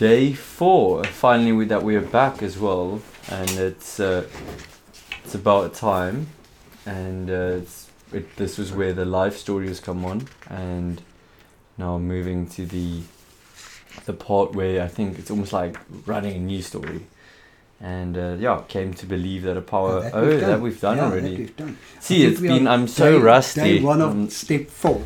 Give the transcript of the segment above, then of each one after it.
Day 4, finally with that we are back as well, and it's about time, and this was where the live story has come on, and now moving to the part where I think it's almost like writing a new story, and yeah, came to believe that a power. That we've done already. See, it's been I'm so rusty. Day 1 of step 4.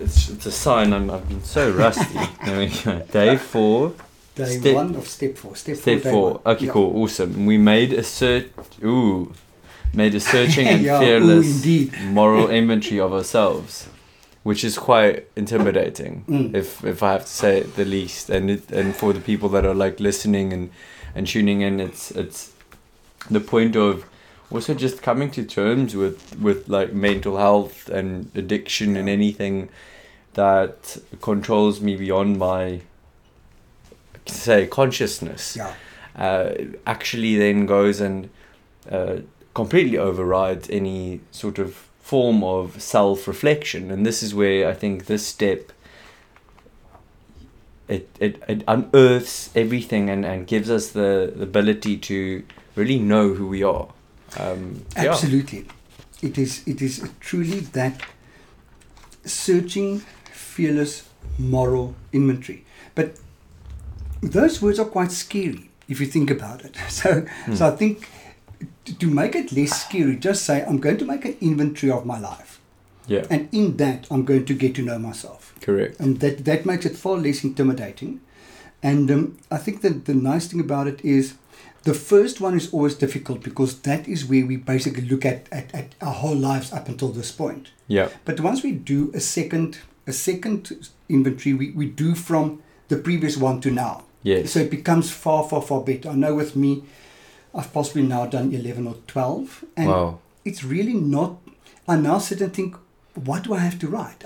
It's a sign I've been so rusty. There we go. Day 4. Day 1 of step 4. Step four. Okay, yeah. Cool, awesome. We made a searching and fearless moral inventory of ourselves, which is quite intimidating, if I have to say it the least. And for the people that are like listening and tuning in, it's the point of also just coming to terms with like mental health and addiction and anything that controls me beyond my consciousness, actually then goes and completely overrides any sort of form of self-reflection. And this is where I think this step it unearths everything and gives us the ability to really know who we are. Absolutely. Yeah. It is truly that searching, fearless, moral inventory. But those words are quite scary if you think about it. So I think to make it less scary, just say, I'm going to make an inventory of my life. Yeah. And in that, I'm going to get to know myself. Correct. And that makes it far less intimidating. And I think that the nice thing about it is the first one is always difficult because that is where we basically look at our whole lives up until this point. Yeah. But once we do a second inventory, we do from the previous one to now. Yes. So it becomes far, far, far better. I know with me, I've possibly now done 11 or 12. And wow. It's really not... I now sit and think, what do I have to write?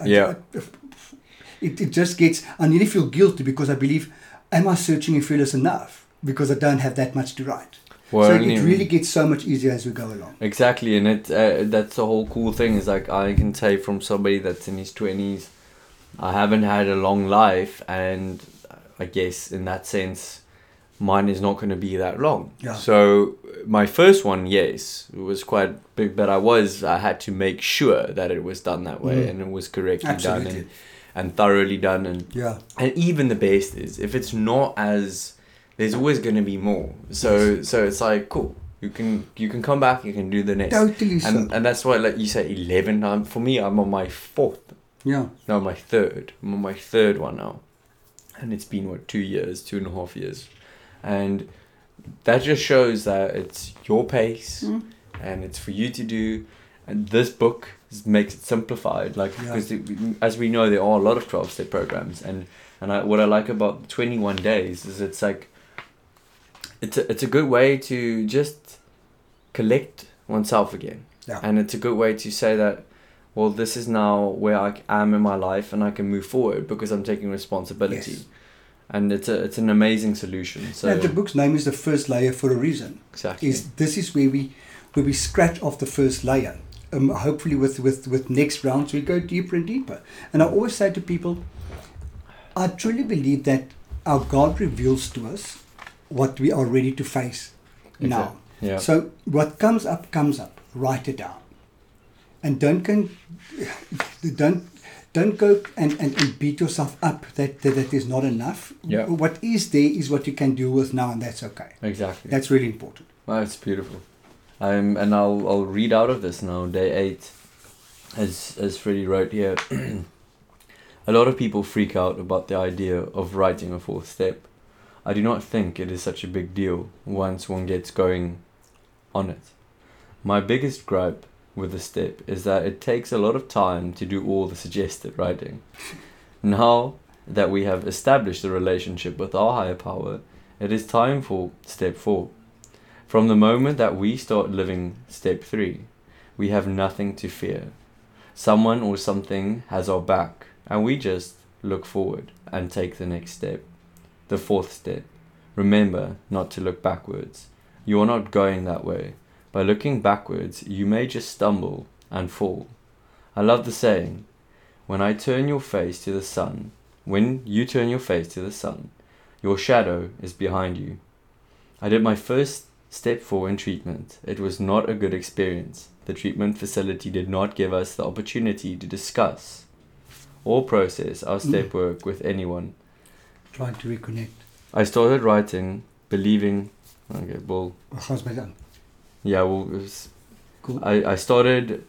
It just gets... I nearly feel guilty because I believe, am I searching and fearless enough? Because I don't have that much to write. Well, so it really gets so much easier as we go along. Exactly. And that's the whole cool thing is like I can say from somebody that's in his 20s, I haven't had a long life, and I guess in that sense... mine is not going to be that long. Yeah. So my first one, yes, it was quite big, but I had to make sure that it was done that way and it was correctly done and thoroughly done. And even the best is if it's not as, there's always going to be more. So it's like, cool, you can come back, you can do the next. Totally. And that's why, like you say, 11 times. For me, I'm on my fourth. Yeah. No, my third. I'm on my third one now. And it's been, 2.5 years. And that just shows that it's your pace and it's for you to do. And this book makes it simplified. Because as we know, there are a lot of 12-step programs. And what I like about 21 days is it's like, it's a good way to just collect oneself again. Yeah. And it's a good way to say that, well, this is now where I am in my life and I can move forward because I'm taking responsibility. Yes. And it's an amazing solution. So the book's name is The First Layer for a reason. Exactly. This is where we scratch off the first layer. Hopefully with next rounds we go deeper and deeper. And I always say to people, I truly believe that our God reveals to us what we are ready to face now. Yeah. So what comes up. Write it down. And don't go and beat yourself up that is not enough. Yeah. What is there is what you can deal with now, and that's okay. Exactly. That's really important. Wow, it's beautiful. And I'll read out of this now. Day 8, as Freddie wrote here, a lot of people freak out about the idea of writing a 4th step. I do not think it is such a big deal once one gets going on it. My biggest gripe with the step is that it takes a lot of time to do all the suggested writing. Now that we have established the relationship with our higher power, it is time for step 4. From the moment that we start living step 3, we have nothing to fear. Someone or something has our back, and we just look forward and take the next step. The 4th step. Remember not to look backwards. You are not going that way. By looking backwards, you may just stumble and fall. I love the saying, when you turn your face to the sun, Your shadow is behind you. I did my first step 4 in treatment. It was not a good experience. The treatment facility did not give us the opportunity to discuss or process our step work with anyone. Trying to reconnect. I started writing, believing... Okay, well... Yeah, well, it was... Cool. I started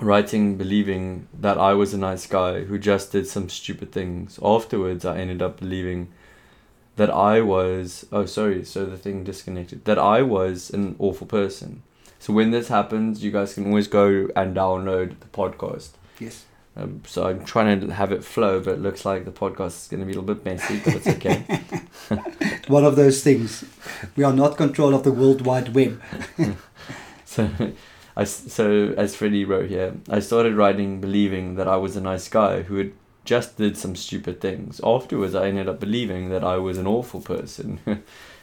writing, believing that I was a nice guy who just did some stupid things. Afterwards, I ended up believing that I was... Oh, sorry, so the thing disconnected. That I was an awful person. So when this happens, you guys can always go and download the podcast. Yes. So I'm trying to have it flow, but it looks like the podcast is going to be a little bit messy, but it's okay. One of those things. We are not in control of the World Wide Web. So as Freddie wrote here, I started writing believing that I was a nice guy who had just did some stupid things. Afterwards, I ended up believing that I was an awful person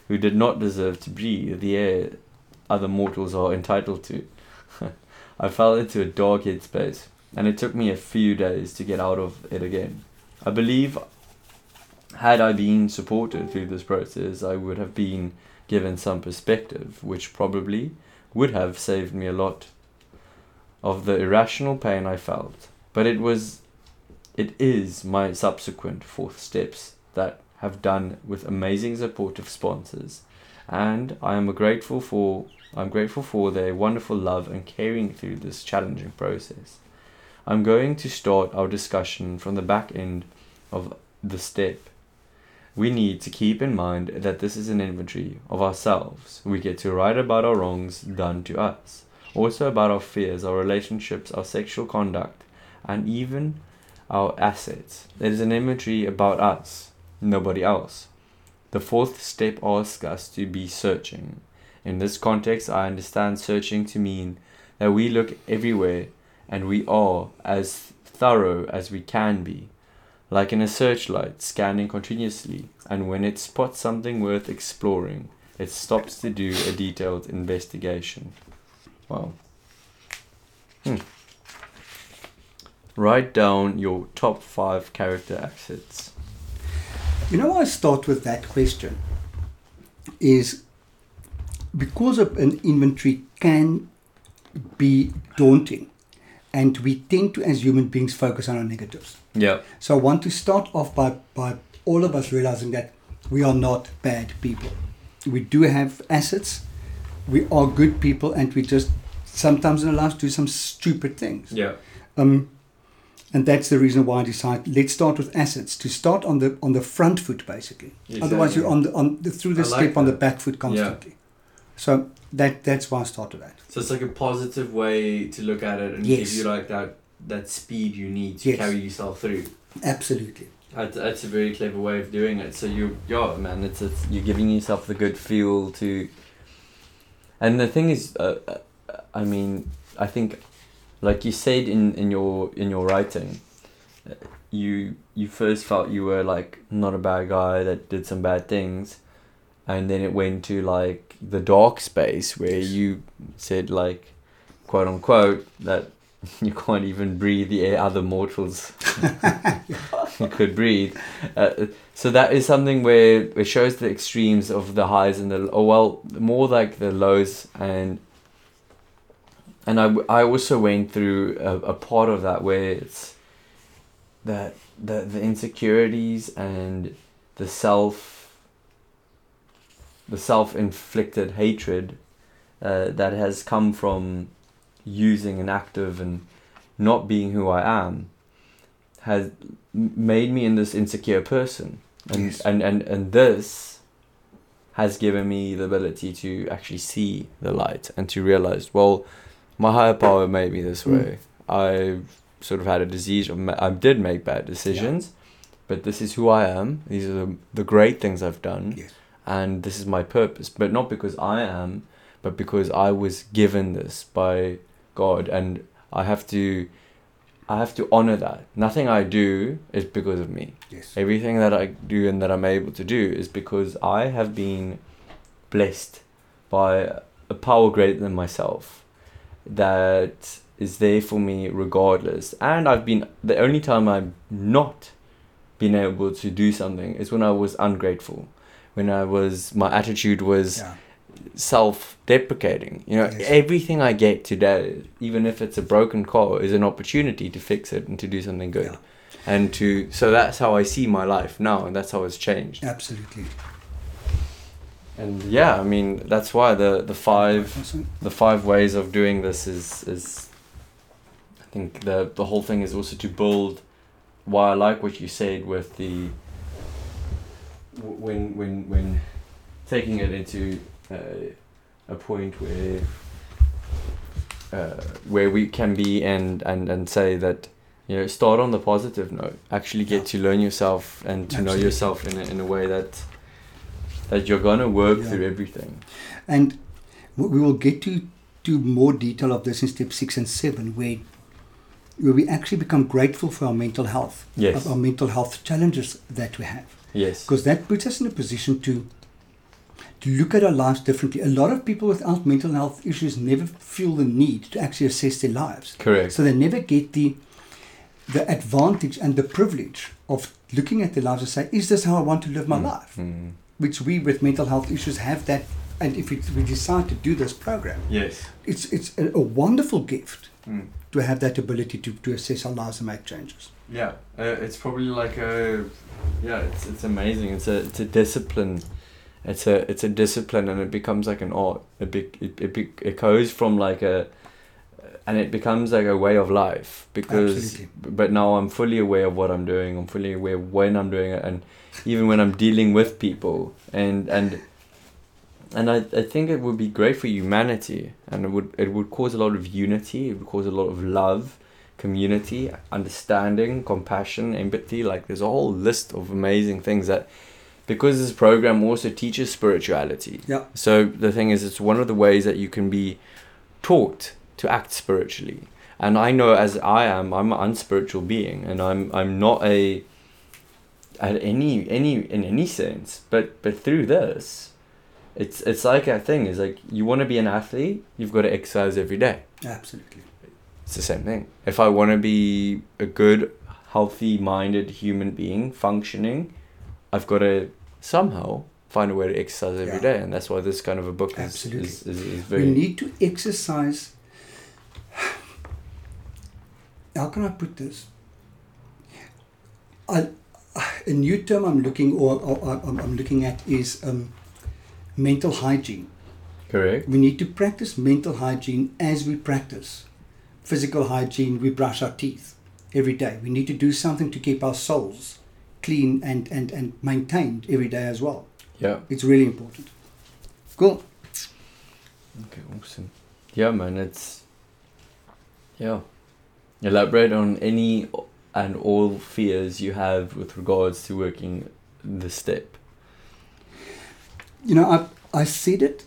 who did not deserve to breathe the air other mortals are entitled to. I fell into a dark headspace. And it took me a few days to get out of it again. I believe had I been supported through this process, I would have been given some perspective, which probably would have saved me a lot of the irrational pain I felt. But it is my subsequent 4th steps that have done with amazing supportive sponsors. And I'm grateful for their wonderful love and caring through this challenging process. I'm going to start our discussion from the back end of the step. We need to keep in mind that this is an inventory of ourselves. We get to write about our wrongs done to us, also about our fears, our relationships, our sexual conduct, and even our assets. It is an inventory about us, nobody else. The 4th step asks us to be searching. In this context, I understand searching to mean that we look everywhere and we are as thorough as we can be, like in a searchlight, scanning continuously, and when it spots something worth exploring, it stops to do a detailed investigation. Wow. Write down your top 5 character assets. You know why I start with that question? Is because an inventory can be daunting. And we tend to, as human beings, focus on our negatives. Yeah. So I want to start off by all of us realizing that we are not bad people. We do have assets. We are good people, and we just sometimes in our lives do some stupid things. Yeah. And that's the reason why I decided let's start with assets to start on the front foot basically. Exactly. Otherwise, you're on the back foot constantly. Yeah. So. That's why I started that. So it's like a positive way to look at it and give you like that speed you need to carry yourself through. Absolutely. That's a very clever way of doing it. So you're giving yourself the good feel to. And the thing is, I mean, I think, like you said in your writing, you first felt you were like not a bad guy that did some bad things. And then it went to like the dark space where you said like, quote unquote, that you can't even breathe the air other mortals could breathe. So that is something where it shows the extremes of the highs and more like the lows. And I also went through a part of that where it's that the insecurities and the self-inflicted hatred that has come from using an active and not being who I am has made me in this insecure person. And this has given me the ability to actually see the light and to realize, well, my higher power made me this way. I've sort of had a disease. I did make bad decisions, but this is who I am. These are the great things I've done. Yes. And this is my purpose, but not because I am, but because I was given this by God, and I have to honor that. Nothing I do is because of me. Yes. Everything that I do and that I'm able to do is because I have been blessed by a power greater than myself that is there for me regardless. And the only time I'm not been able to do something is when I was ungrateful, when I was, my attitude was self-deprecating. You know, everything I get today, even if it's a broken car, is an opportunity to fix it and to do something good. Yeah. And to, so that's how I see my life now, and that's how it's changed. Absolutely. And yeah, I mean, that's why the five ways of doing this is I think the whole thing is also to build. Why I like what you said with the when taking it into a point where we can be and say that, you know, start on the positive note. Actually get to learn yourself and to know yourself in a way that you're going to work through everything. And we will get to more detail of this in step 6 and 7, where we actually become grateful for our mental health, of our mental health challenges that we have. Yes. Because that puts us in a position to look at our lives differently. A lot of people without mental health issues never feel the need to actually assess their lives. Correct. So they never get the advantage and the privilege of looking at their lives and say, is this how I want to live my life? Mm-hmm. Which we with mental health issues have that, and if we decide to do this program, it's a wonderful gift to have that ability to assess our lives and make changes. Yeah, it's probably like it's amazing. It's a discipline, it's a discipline, and it becomes like an art. It goes from like a, and it becomes like a way of life because. Absolutely. But now I'm fully aware of what I'm doing. I'm fully aware when I'm doing it, and even when I'm dealing with people, and I think it would be great for humanity, and it would cause a lot of unity. It would cause a lot of love, community, understanding, compassion, empathy. Like there's a whole list of amazing things that, because this program also teaches spirituality. Yeah. So the thing is, it's one of the ways that you can be taught to act spiritually. And I know as I am, I'm an unspiritual being, and I'm not a at any sense, but through this, it's like a thing. Is like you want to be an athlete, you've got to exercise every day. Absolutely, it's the same thing. If I want to be a good, healthy-minded human being functioning, I've got to somehow find a way to exercise every day, and that's why this kind of a book is very. We need to exercise. How can I put this? A new term I'm looking at is mental hygiene. Correct. We need to practice mental hygiene as we practice physical hygiene. We brush our teeth every day. We need to do something to keep our souls clean and maintained every day as well. Yeah. It's really important. Cool. Okay, awesome. Yeah, man, elaborate on any and all fears you have with regards to working the step. You know, I said it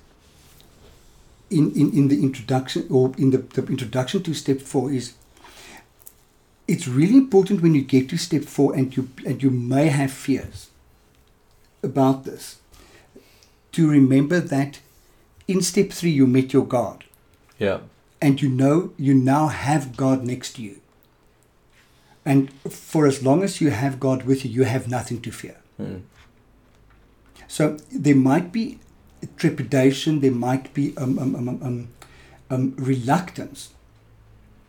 in the introduction, or in the introduction to step 4, is it's really important when you get to step 4 and you may have fears about this, to remember that in step 3 you met your God. Yeah. And you know you now have God next to you. And for as long as you have God with you, you have nothing to fear. Mm. So there might be trepidation, there might be reluctance.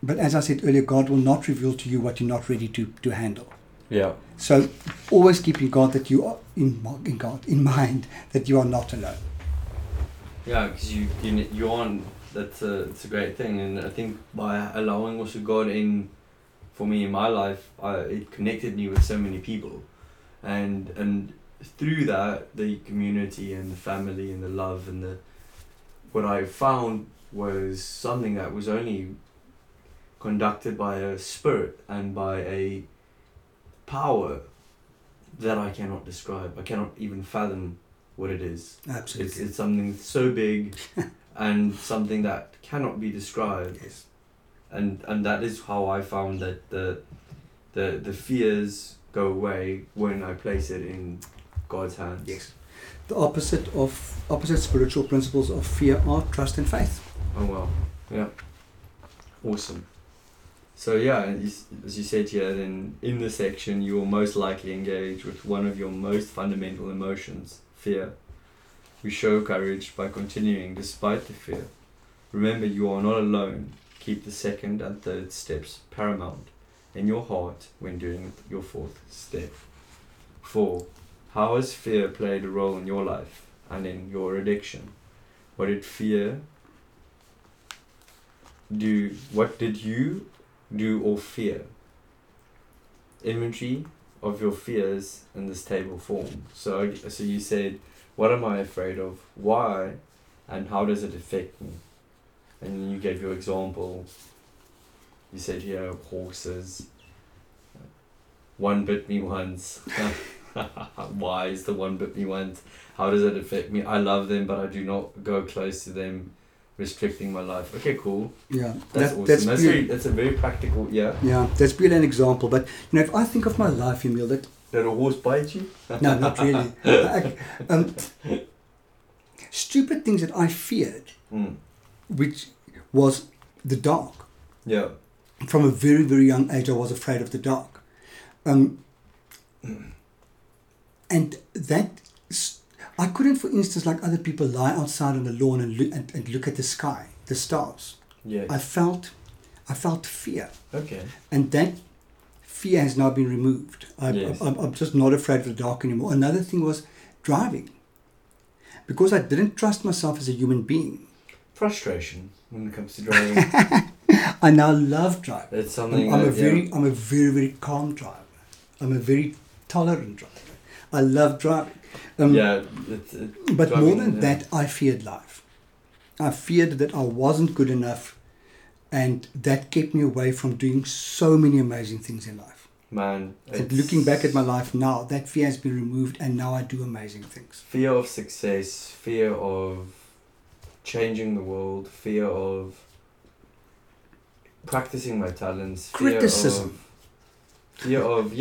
But as I said earlier, God will not reveal to you what you're not ready to handle. Yeah. So always keep in God that you are in God in mind that you are not alone. Yeah, because you aren't. That's a great thing, and I think by allowing also God in, for me in my life, it connected me with so many people, and through that the community and the family and the love and the what I found was something that was only conducted by a spirit and by a power that I cannot describe. I cannot even fathom what it is. Absolutely, it's something so big. And something that cannot be described. Yes. And that is how I found that the fears go away when I place it in God's hands. Yes. The opposite spiritual principles of fear are trust and faith. Oh wow. Yeah. Awesome. So yeah, as you said here, then in this section you will most likely engage with one of your most fundamental emotions, fear. We show courage by continuing despite the fear. Remember, you are not alone. Keep the second and third steps paramount in your heart when doing your fourth step. 4. How has fear played a role in your life and in your addiction? What did you do or fear? Inventory of your fears in this table form. So you said, what am I afraid of? Why? And how does it affect me? And you gave your example. You said here, horses. One bit me once. Why is the one bit me once? How does it affect me? I love them, but I do not go close to them, restricting my life. Okay, cool. Yeah, that's awesome. That's a very practical. Yeah, that's purely an example. But you know, if I think of my life, Emil, did a horse bite you? No, not really. Stupid things that I feared, which was the dark. Yeah. From a very, very young age, I was afraid of the dark. And that, I couldn't, for instance, like other people, lie outside on the lawn and look at the sky, the stars. Yeah. I felt fear. Okay. And that fear has now been removed. I'm just not afraid of the dark anymore. Another thing was driving. Because I didn't trust myself as a human being. Frustration when it comes to driving. I now love driving. It's something I'm a very, very calm driver. I'm a very tolerant driver. I love driving. But more than that, I feared life. I feared that I wasn't good enough, and that kept me away from doing so many amazing things in life. Man. And looking back at my life now, that fear has been removed, and now I do amazing things. Fear of success, fear of changing the world, fear of practicing my talents, criticism. Fear of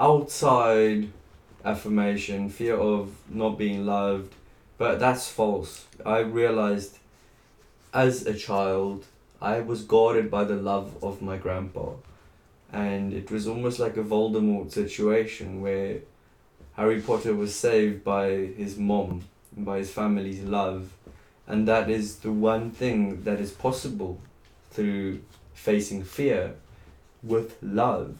outside affirmation, fear of not being loved. But that's false. I realized as a child I was guarded by the love of my grandpa, and it was almost like a Voldemort situation where Harry Potter was saved by his mom, by his family's love, and that is the one thing that is possible through facing fear with love.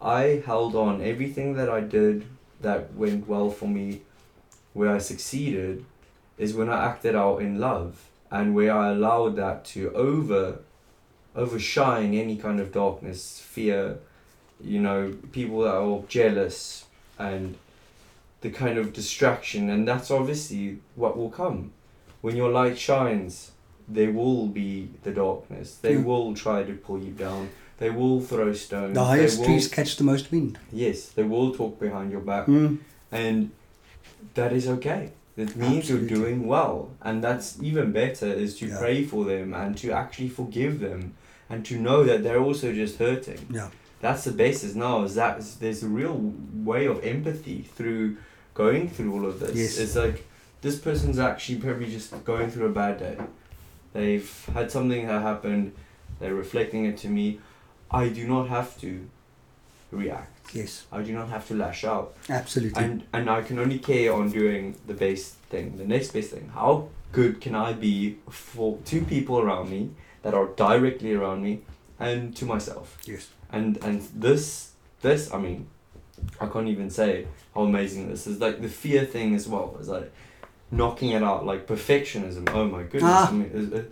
I held on. Everything that I did that went well for me, where I succeeded, is when I acted out in love, and where I allowed that to overshine any kind of darkness, fear, people that are jealous and the kind of distraction. And that's obviously what will come. When your light shines, there will be the darkness. They will try to pull you down. They will throw stones. The highest trees catch the most wind. Yes, they will talk behind your back. And that is okay. It means you're doing well. And that's even better, is to pray for them and to actually forgive them and to know that they're also just hurting. Yeah. That's the basis now, is that there's a real way of empathy through going through all of this. Yes. It's like, this person's actually probably just going through a bad day. They've had something that happened. They're reflecting it to me. I do not have to react. Yes. I do not have to lash out. Absolutely. And I can only care on doing the best thing, the next best thing. How good can I be for two people around me that are directly around me and to myself? Yes. And this, I mean, I can't even say how amazing this is. Like the fear thing as well. It's like knocking it out, like perfectionism. Oh my goodness. I mean,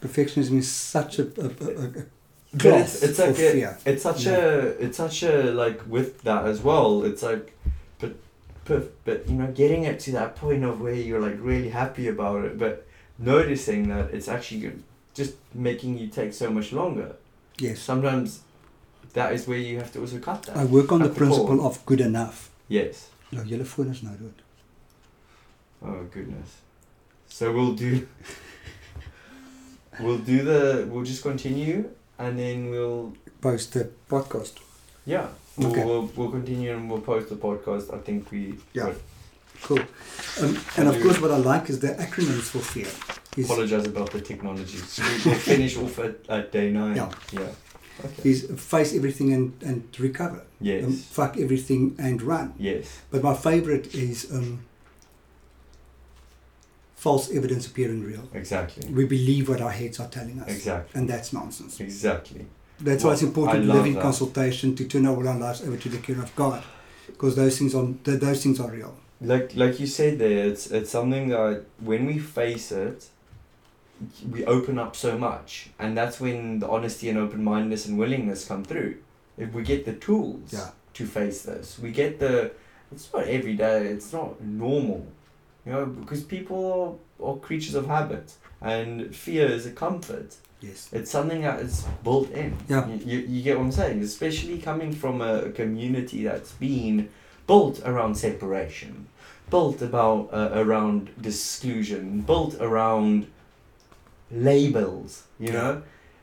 perfectionism is such a but it's like it's such a like with that as well. It's like, but getting it to that point of where you're like really happy about it, but noticing that it's actually good, just making you take so much longer. Yes. Sometimes that is where you have to also cut that. I work on the principle of good enough. Yes. No, your phone is not good. Oh goodness. So we'll just continue. And then we'll post the podcast. Yeah. Okay. We'll continue and we'll post the podcast. I think we... Yeah. Cool. And of course what I like is the acronyms for fear. apologise about the technology. So we'll finish off at day 9. Yeah. Yeah. Okay. Is face everything and recover. Yes. Fuck everything and run. Yes. But my favourite is false evidence appearing real. Exactly. We believe what our heads are telling us. Exactly. And that's nonsense. Exactly. That's why it's important to live in consultation, to turn all our lives over to the care of God, because those things are real. Like you said there, it's something that when we face it, we open up so much, and that's when the honesty and open-mindedness and willingness come through. If we get the tools to face this, we get it's not every day, it's not normal, because people are creatures of habit, and fear is a comfort. Yes, it's something that is built in. Yeah, you get what I'm saying, especially coming from a community that's been built around separation, built about around exclusion, built around labels,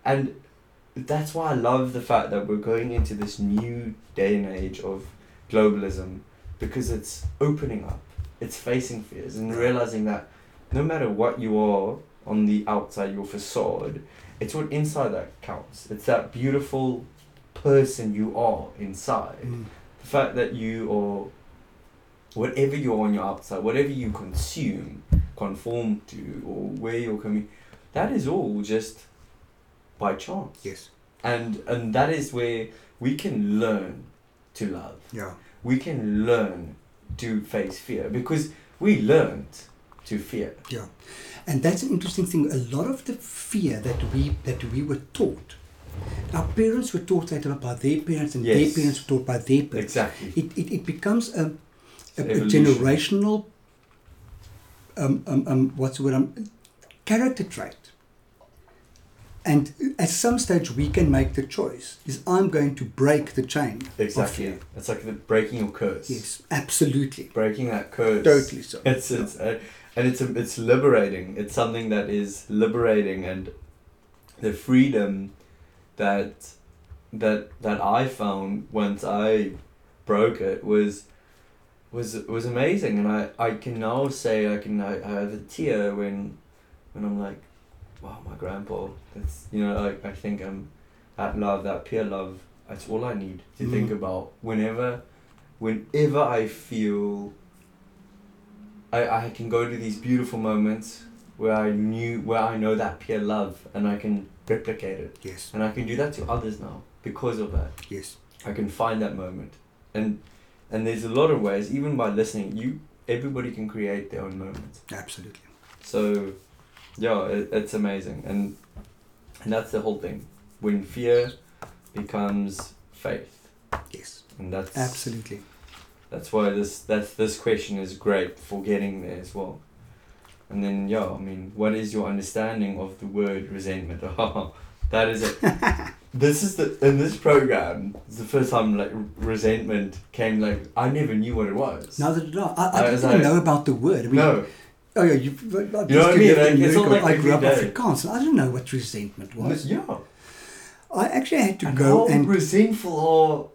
and that's why I love the fact that we're going into this new day and age of globalism, because it's opening up, it's facing fears and realizing that no matter what you are on the outside, your facade, it's what inside that counts. It's that beautiful person you are inside. The fact that you are whatever you are on your outside, whatever you consume, conform to, or where you're coming, that is all just by chance. Yes. And that is where we can learn to love. Yeah. We can learn to face fear, because we learned to fear. Yeah. And that's an interesting thing. A lot of the fear that we were taught, our parents were taught that by their parents, and their parents were taught by their parents. Exactly. It becomes a generational character trait. And at some stage we can make the choice, is I'm going to break the chain. Exactly. It's like breaking your curse. Yes, absolutely. Breaking that curse. Totally so. It's liberating. It's something that is liberating, and the freedom that I found once I broke it was amazing. And I can now say I have a tear when I'm like, wow, my grandpa, that's, I think I'm at love, that pure love, that's all I need to think about. Whenever I feel, I can go to these beautiful moments where I know that pure love, and I can replicate it. Yes. And I can do that to others now because of that. Yes. I can find that moment. And there's a lot of ways, even by listening, everybody can create their own moments. Absolutely. So yeah, it's amazing, and that's the whole thing. When fear becomes faith. Yes. And that's absolutely. That's why this question is great for getting there as well. And then what is your understanding of the word resentment? Oh, that is it. In this program, it's the first time resentment came. I never knew what it was. Neither did I. I didn't know about the word. No. Oh yeah, you know what I mean? It's all I grew up Afrikaans, and I didn't know what resentment was. Yeah. I actually had to go and resentful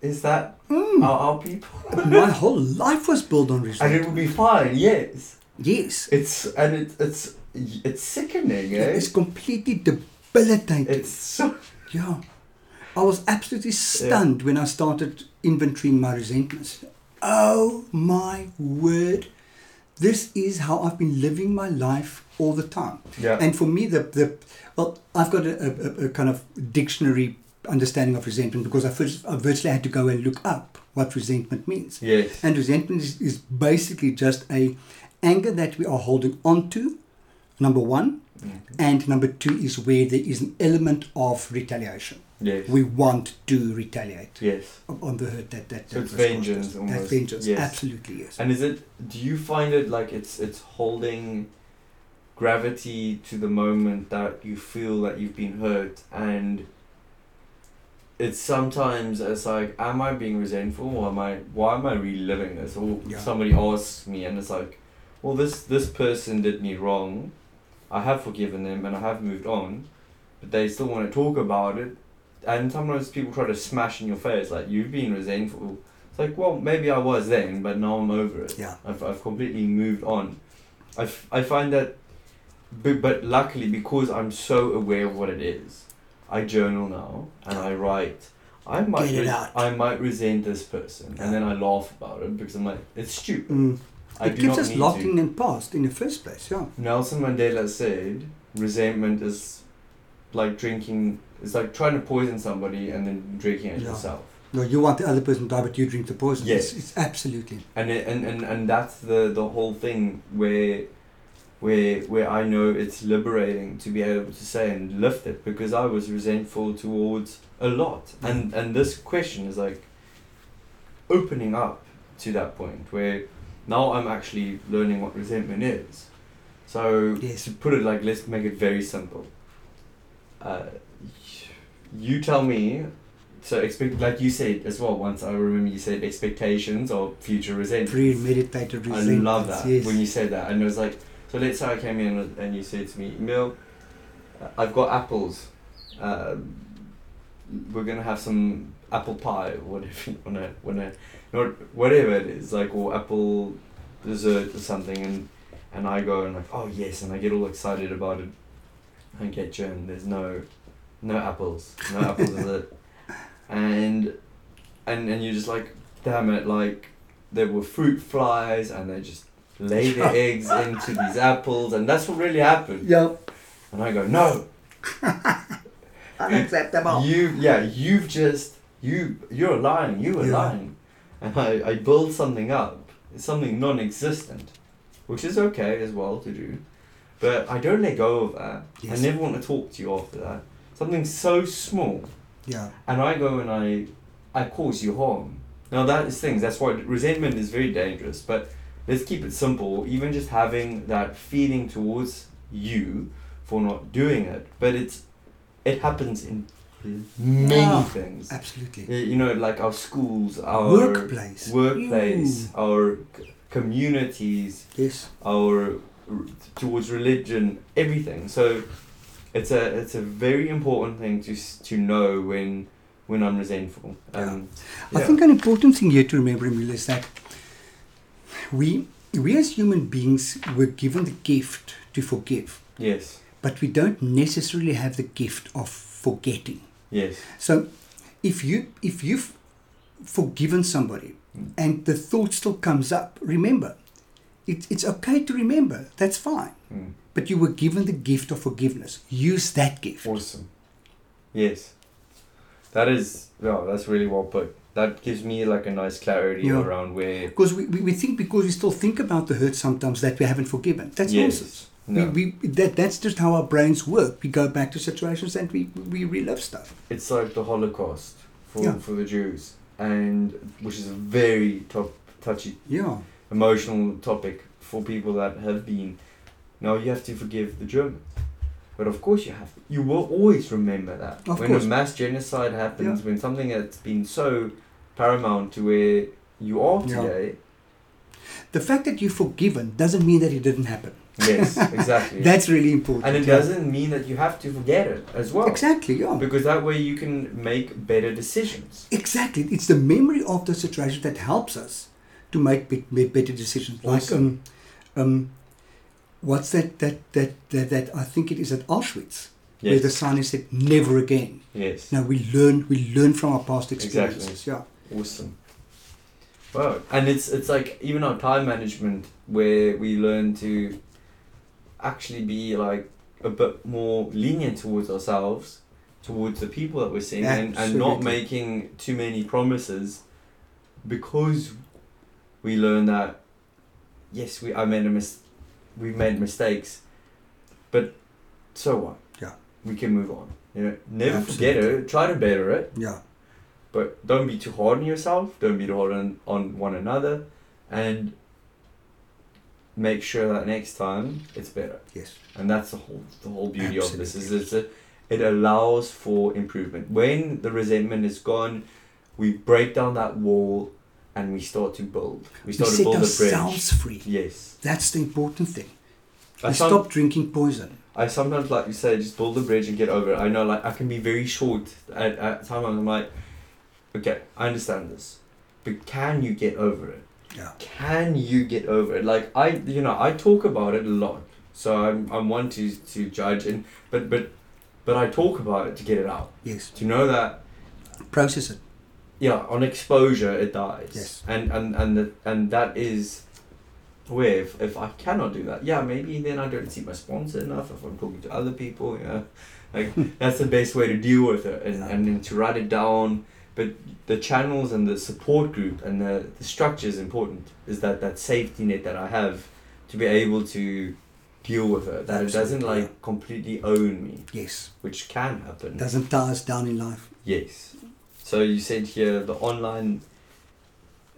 is that our people? My whole life was built on resentment. And it would be fine, yes. Yes. It's sickening, eh? It's completely debilitating. It's so I was absolutely stunned when I started inventorying my resentments. Oh my word. This is how I've been living my life all the time. Yeah. And for me, I've got a kind of dictionary understanding of resentment, because I virtually had to go and look up what resentment means. Yes. And resentment is basically just a anger that we are holding on to, number one. Mm-hmm. And number two is where there is an element of retaliation. Yes. We want to retaliate. Yes. On the hurt that so it's vengeance almost. That's vengeance, yes. Absolutely, yes. And do you find it like it's holding gravity to the moment that you feel that you've been hurt, and it's sometimes it's like, am I being resentful, or why am I reliving this? Or somebody asks me and it's like, well, this person did me wrong, I have forgiven them and I have moved on, but they still want to talk about it. And sometimes people try to smash in your face, like, you've been resentful. It's like, well, maybe I was then, but now I'm over it. Yeah. I've completely moved on. I find that But luckily, because I'm so aware of what it is, I journal now and I write. I might resent this person, and then I laugh about it because I'm like, it's stupid. Mm. It keeps us locked in the past in the first place. Yeah. Nelson Mandela said, resentment is like drinking. It's like trying to poison somebody and then drinking it yourself. No, you want the other person to die, but you drink the poison. Yes, it's absolutely. And that's the whole thing where I know it's liberating to be able to say and lift it, because I was resentful towards a lot, and this question is like opening up to that point where now I'm actually learning what resentment is. So to put it like, let's make it very simple. You tell me. So expect, like you said as well once, I remember you said expectations or future resentments. Premeditated resentments. I love that when you said that. And it was like, so let's say I came in and you said to me, Emil, I've got apples. We're going to have some apple pie or whatever you want to, whatever it is, like, or apple dessert or something. And I go and like, oh yes. And I get all excited about it. I get you, and there's no apples. No apples dessert. And you're just like, damn it, like, there were fruit flies and they just lay their eggs into these apples, and that's what really happened. Yep. And I go, no. Unacceptable. You're lying. And I build something up. It's something non-existent, which is okay as well to do. But I don't let go of that. Yes. I never want to talk to you after that. Something so small. Yeah. And I go and I cause you harm. Now that is things. That's why resentment is very dangerous. But let's keep it simple. Even just having that feeling towards you for not doing it. But it happens in many things. Absolutely. You know, like our schools, our workplace, our communities, our towards religion, everything. So It's a very important thing to know when I'm resentful. I think an important thing here to remember, Emil, is that we as human beings were given the gift to forgive. Yes. But we don't necessarily have the gift of forgetting. Yes. So if you've forgiven somebody and the thought still comes up, remember, it's okay to remember. That's fine. Mm. But you were given the gift of forgiveness. Use that gift. Awesome. Yes. That's really well put. That gives me like a nice clarity around where... Because we think, because we still think about the hurt sometimes that we haven't forgiven. That's nonsense. No. That's just how our brains work. We go back to situations and we relive stuff. It's like the Holocaust for the Jews, and which is a very touchy, emotional topic for people that have been... Now you have to forgive the Germans. But of course you have to. You will always remember that. When a mass genocide happens, when something that's been so paramount to where you are today. Yeah. The fact that you've forgiven doesn't mean that it didn't happen. Yes, exactly. That's really important. And it doesn't mean that you have to forget it as well. Exactly, yeah. Because that way you can make better decisions. Exactly. It's the memory of the situation that helps us to make better decisions. Awesome. Like, what's that I think it is at Auschwitz, where the sign is said, never again. Yes. Now we learn from our past experiences. Exactly. Yeah. Awesome. Wow. And it's like even our time management, where we learn to actually be like a bit more lenient towards ourselves, towards the people that we're seeing, and not making too many promises, because we learn that I made a mistake. We've made mistakes, but so what? Yeah, we can move on. You know, never forget it. Try to better it. Yeah, but don't be too hard on yourself. Don't be too hard on one another, and make sure that next time it's better. Yes, and that's the whole beauty of this is it allows for improvement. When the resentment is gone, we break down that wall. And we start to build. We set ourselves free. Yes. That's the important thing. We stop drinking poison. I sometimes, like you say, just build a bridge and get over it. I know, like, I can be very short. At times I'm like, okay, I understand this. But can you get over it? Yeah. Can you get over it? Like, I talk about it a lot. So I'm one to judge, and but I talk about it to get it out. Yes. Do you know that? Process it. Yeah, on exposure it dies. Yes. And that is where if I cannot do that, yeah, maybe then I don't see my sponsor enough. If I'm talking to other people, yeah, like that's the best way to deal with it, and then to write it down. But the channels and the support group and the structure is important. Is that safety net that I have to be able to deal with it. That it doesn't completely own me. Yes. Which can happen. Doesn't tie us down in life. Yes. So you said here, the online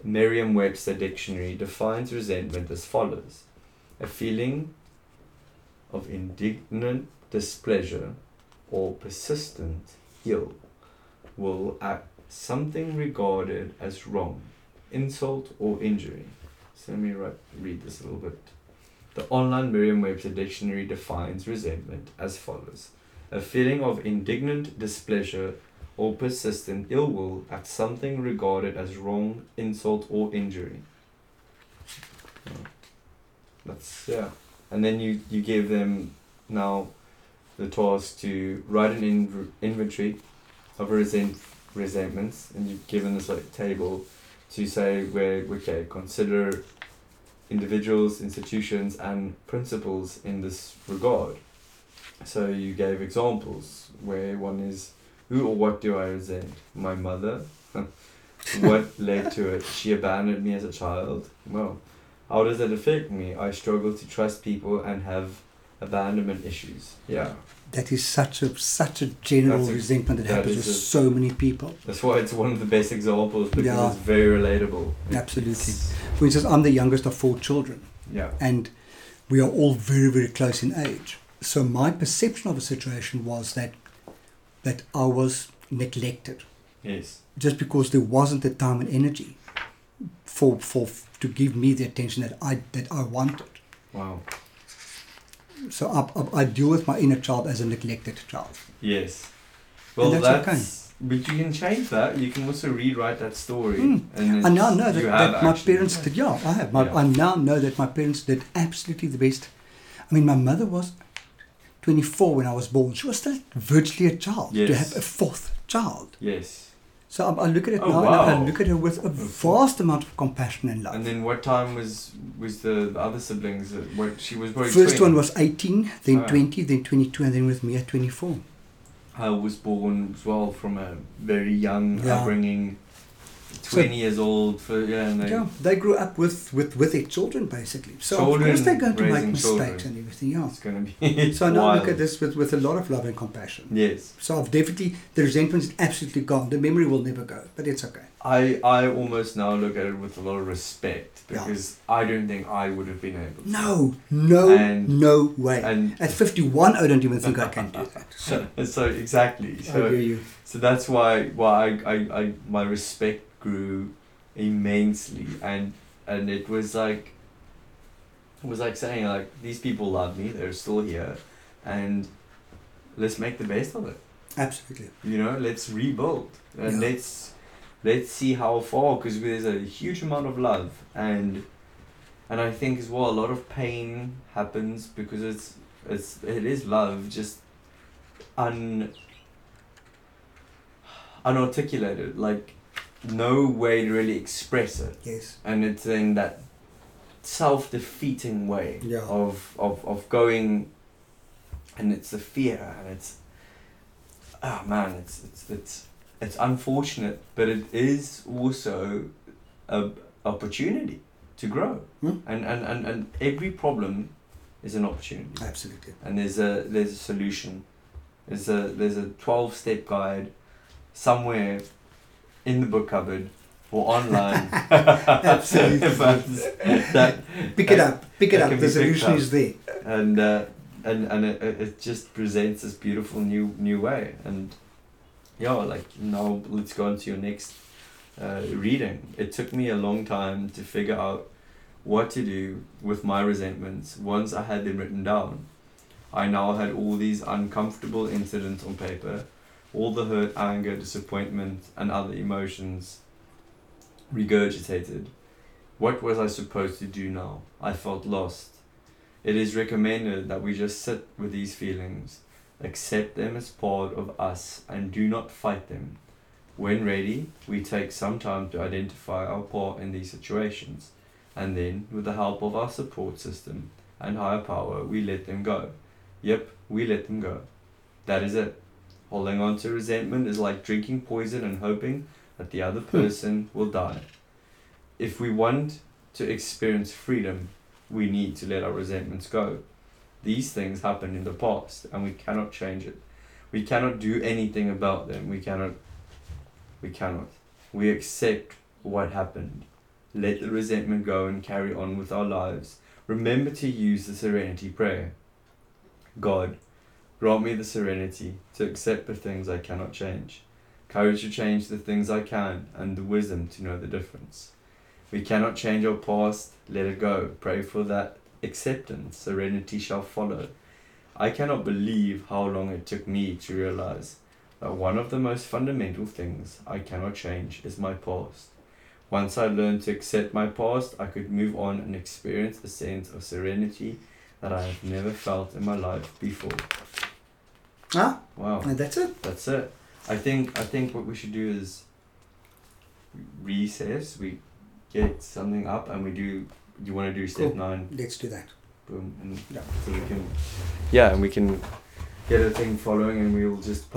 Merriam-Webster dictionary defines resentment as follows: a feeling of indignant displeasure or persistent ill will at something regarded as wrong, insult or injury. So let me read this a little bit. The online Merriam-Webster dictionary defines resentment as follows: a feeling of indignant displeasure or persistent ill will at something regarded as wrong, insult or injury. That's, yeah. And then you give them now the task to write an inventory of resentments, and you've given this table to say where, okay, consider individuals, institutions and principles in this regard. So you gave examples where one is, who or what do I resent? My mother. What led to it? She abandoned me as a child. Well, how does that affect me? I struggle to trust people and have abandonment issues. Yeah. That is such a general resentment that happens with so many people. That's why it's one of the best examples, because it's very relatable. Absolutely. For instance, I'm the youngest of 4 children. Yeah. And we are all very, very close in age. So my perception of the situation was that I was neglected. Yes. Just because there wasn't the time and energy for to give me the attention that I wanted. Wow. So I deal with my inner child as a neglected child. Yes. Well, and that's okay. But you can change that. You can also rewrite that story. And I now know that my parents did. Yeah, I have. I now know that my parents did absolutely the best. I mean, my mother was 24 when I was born. She was still virtually a child. Yes. To have a 4th child. Yes. So I look at it now, wow. And I look at her with a vast amount of compassion and love. And then what time was the other siblings? She was probably first 20. One was 18, then 20, then 22, and then with me at 24. I was born as well from a very young upbringing, 20 years old. They grew up with their children, basically. So children, of course they're going to make mistakes and everything else. It's going to be so wild. Now I look at this with a lot of love and compassion. Yes. So I've definitely, the resentment is absolutely gone. The memory will never go, but it's okay. I almost now look at it with a lot of respect, because I don't think I would have been able to. No way. And at 51, I don't even think I can do that. So exactly. So, I hear you. So that's why I my respect grew immensely, and it was like saying, like, these people love me, they're still here, and let's make the best of it. Absolutely. You know, let's rebuild and let's see how far, because there's a huge amount of love, and I think as well a lot of pain happens because it is love, just unarticulated, like no way to really express it. Yes. And it's in that self-defeating way of going, and it's the fear, and it's it's unfortunate, but it is also a opportunity to grow. And every problem is an opportunity. Absolutely. And there's a solution. There's a 12-step guide somewhere in the book cupboard or online. Absolutely. Pick it up. The solution is there. And it just presents this beautiful new way. And now let's go on to your next reading. It took me a long time to figure out what to do with my resentments once I had them written down. I now had all these uncomfortable incidents on paper, all the hurt, anger, disappointment, and other emotions regurgitated. What was I supposed to do now? I felt lost. It is recommended that we just sit with these feelings, accept them as part of us, and do not fight them. When ready, we take some time to identify our part in these situations, and then, with the help of our support system and higher power, we let them go. Yep, we let them go. That is it. Holding on to resentment is like drinking poison and hoping that the other person will die. If we want to experience freedom, we need to let our resentments go. These things happened in the past and we cannot change it. We cannot do anything about them. We cannot. We accept what happened. Let the resentment go and carry on with our lives. Remember to use the serenity prayer. God, grant me the serenity to accept the things I cannot change, courage to change the things I can, and the wisdom to know the difference. We cannot change our past, let it go. Pray for that acceptance, serenity shall follow. I cannot believe how long it took me to realize that one of the most fundamental things I cannot change is my past. Once I learned to accept my past, I could move on and experience a sense of serenity that I have never felt in my life before. Ah, wow. And that's it? That's it. I think what we should do is recess, we get something up and we do, you want to do step cool. 9? Let's do that. Boom. And yeah. So we can, and we can get a thing following and we will just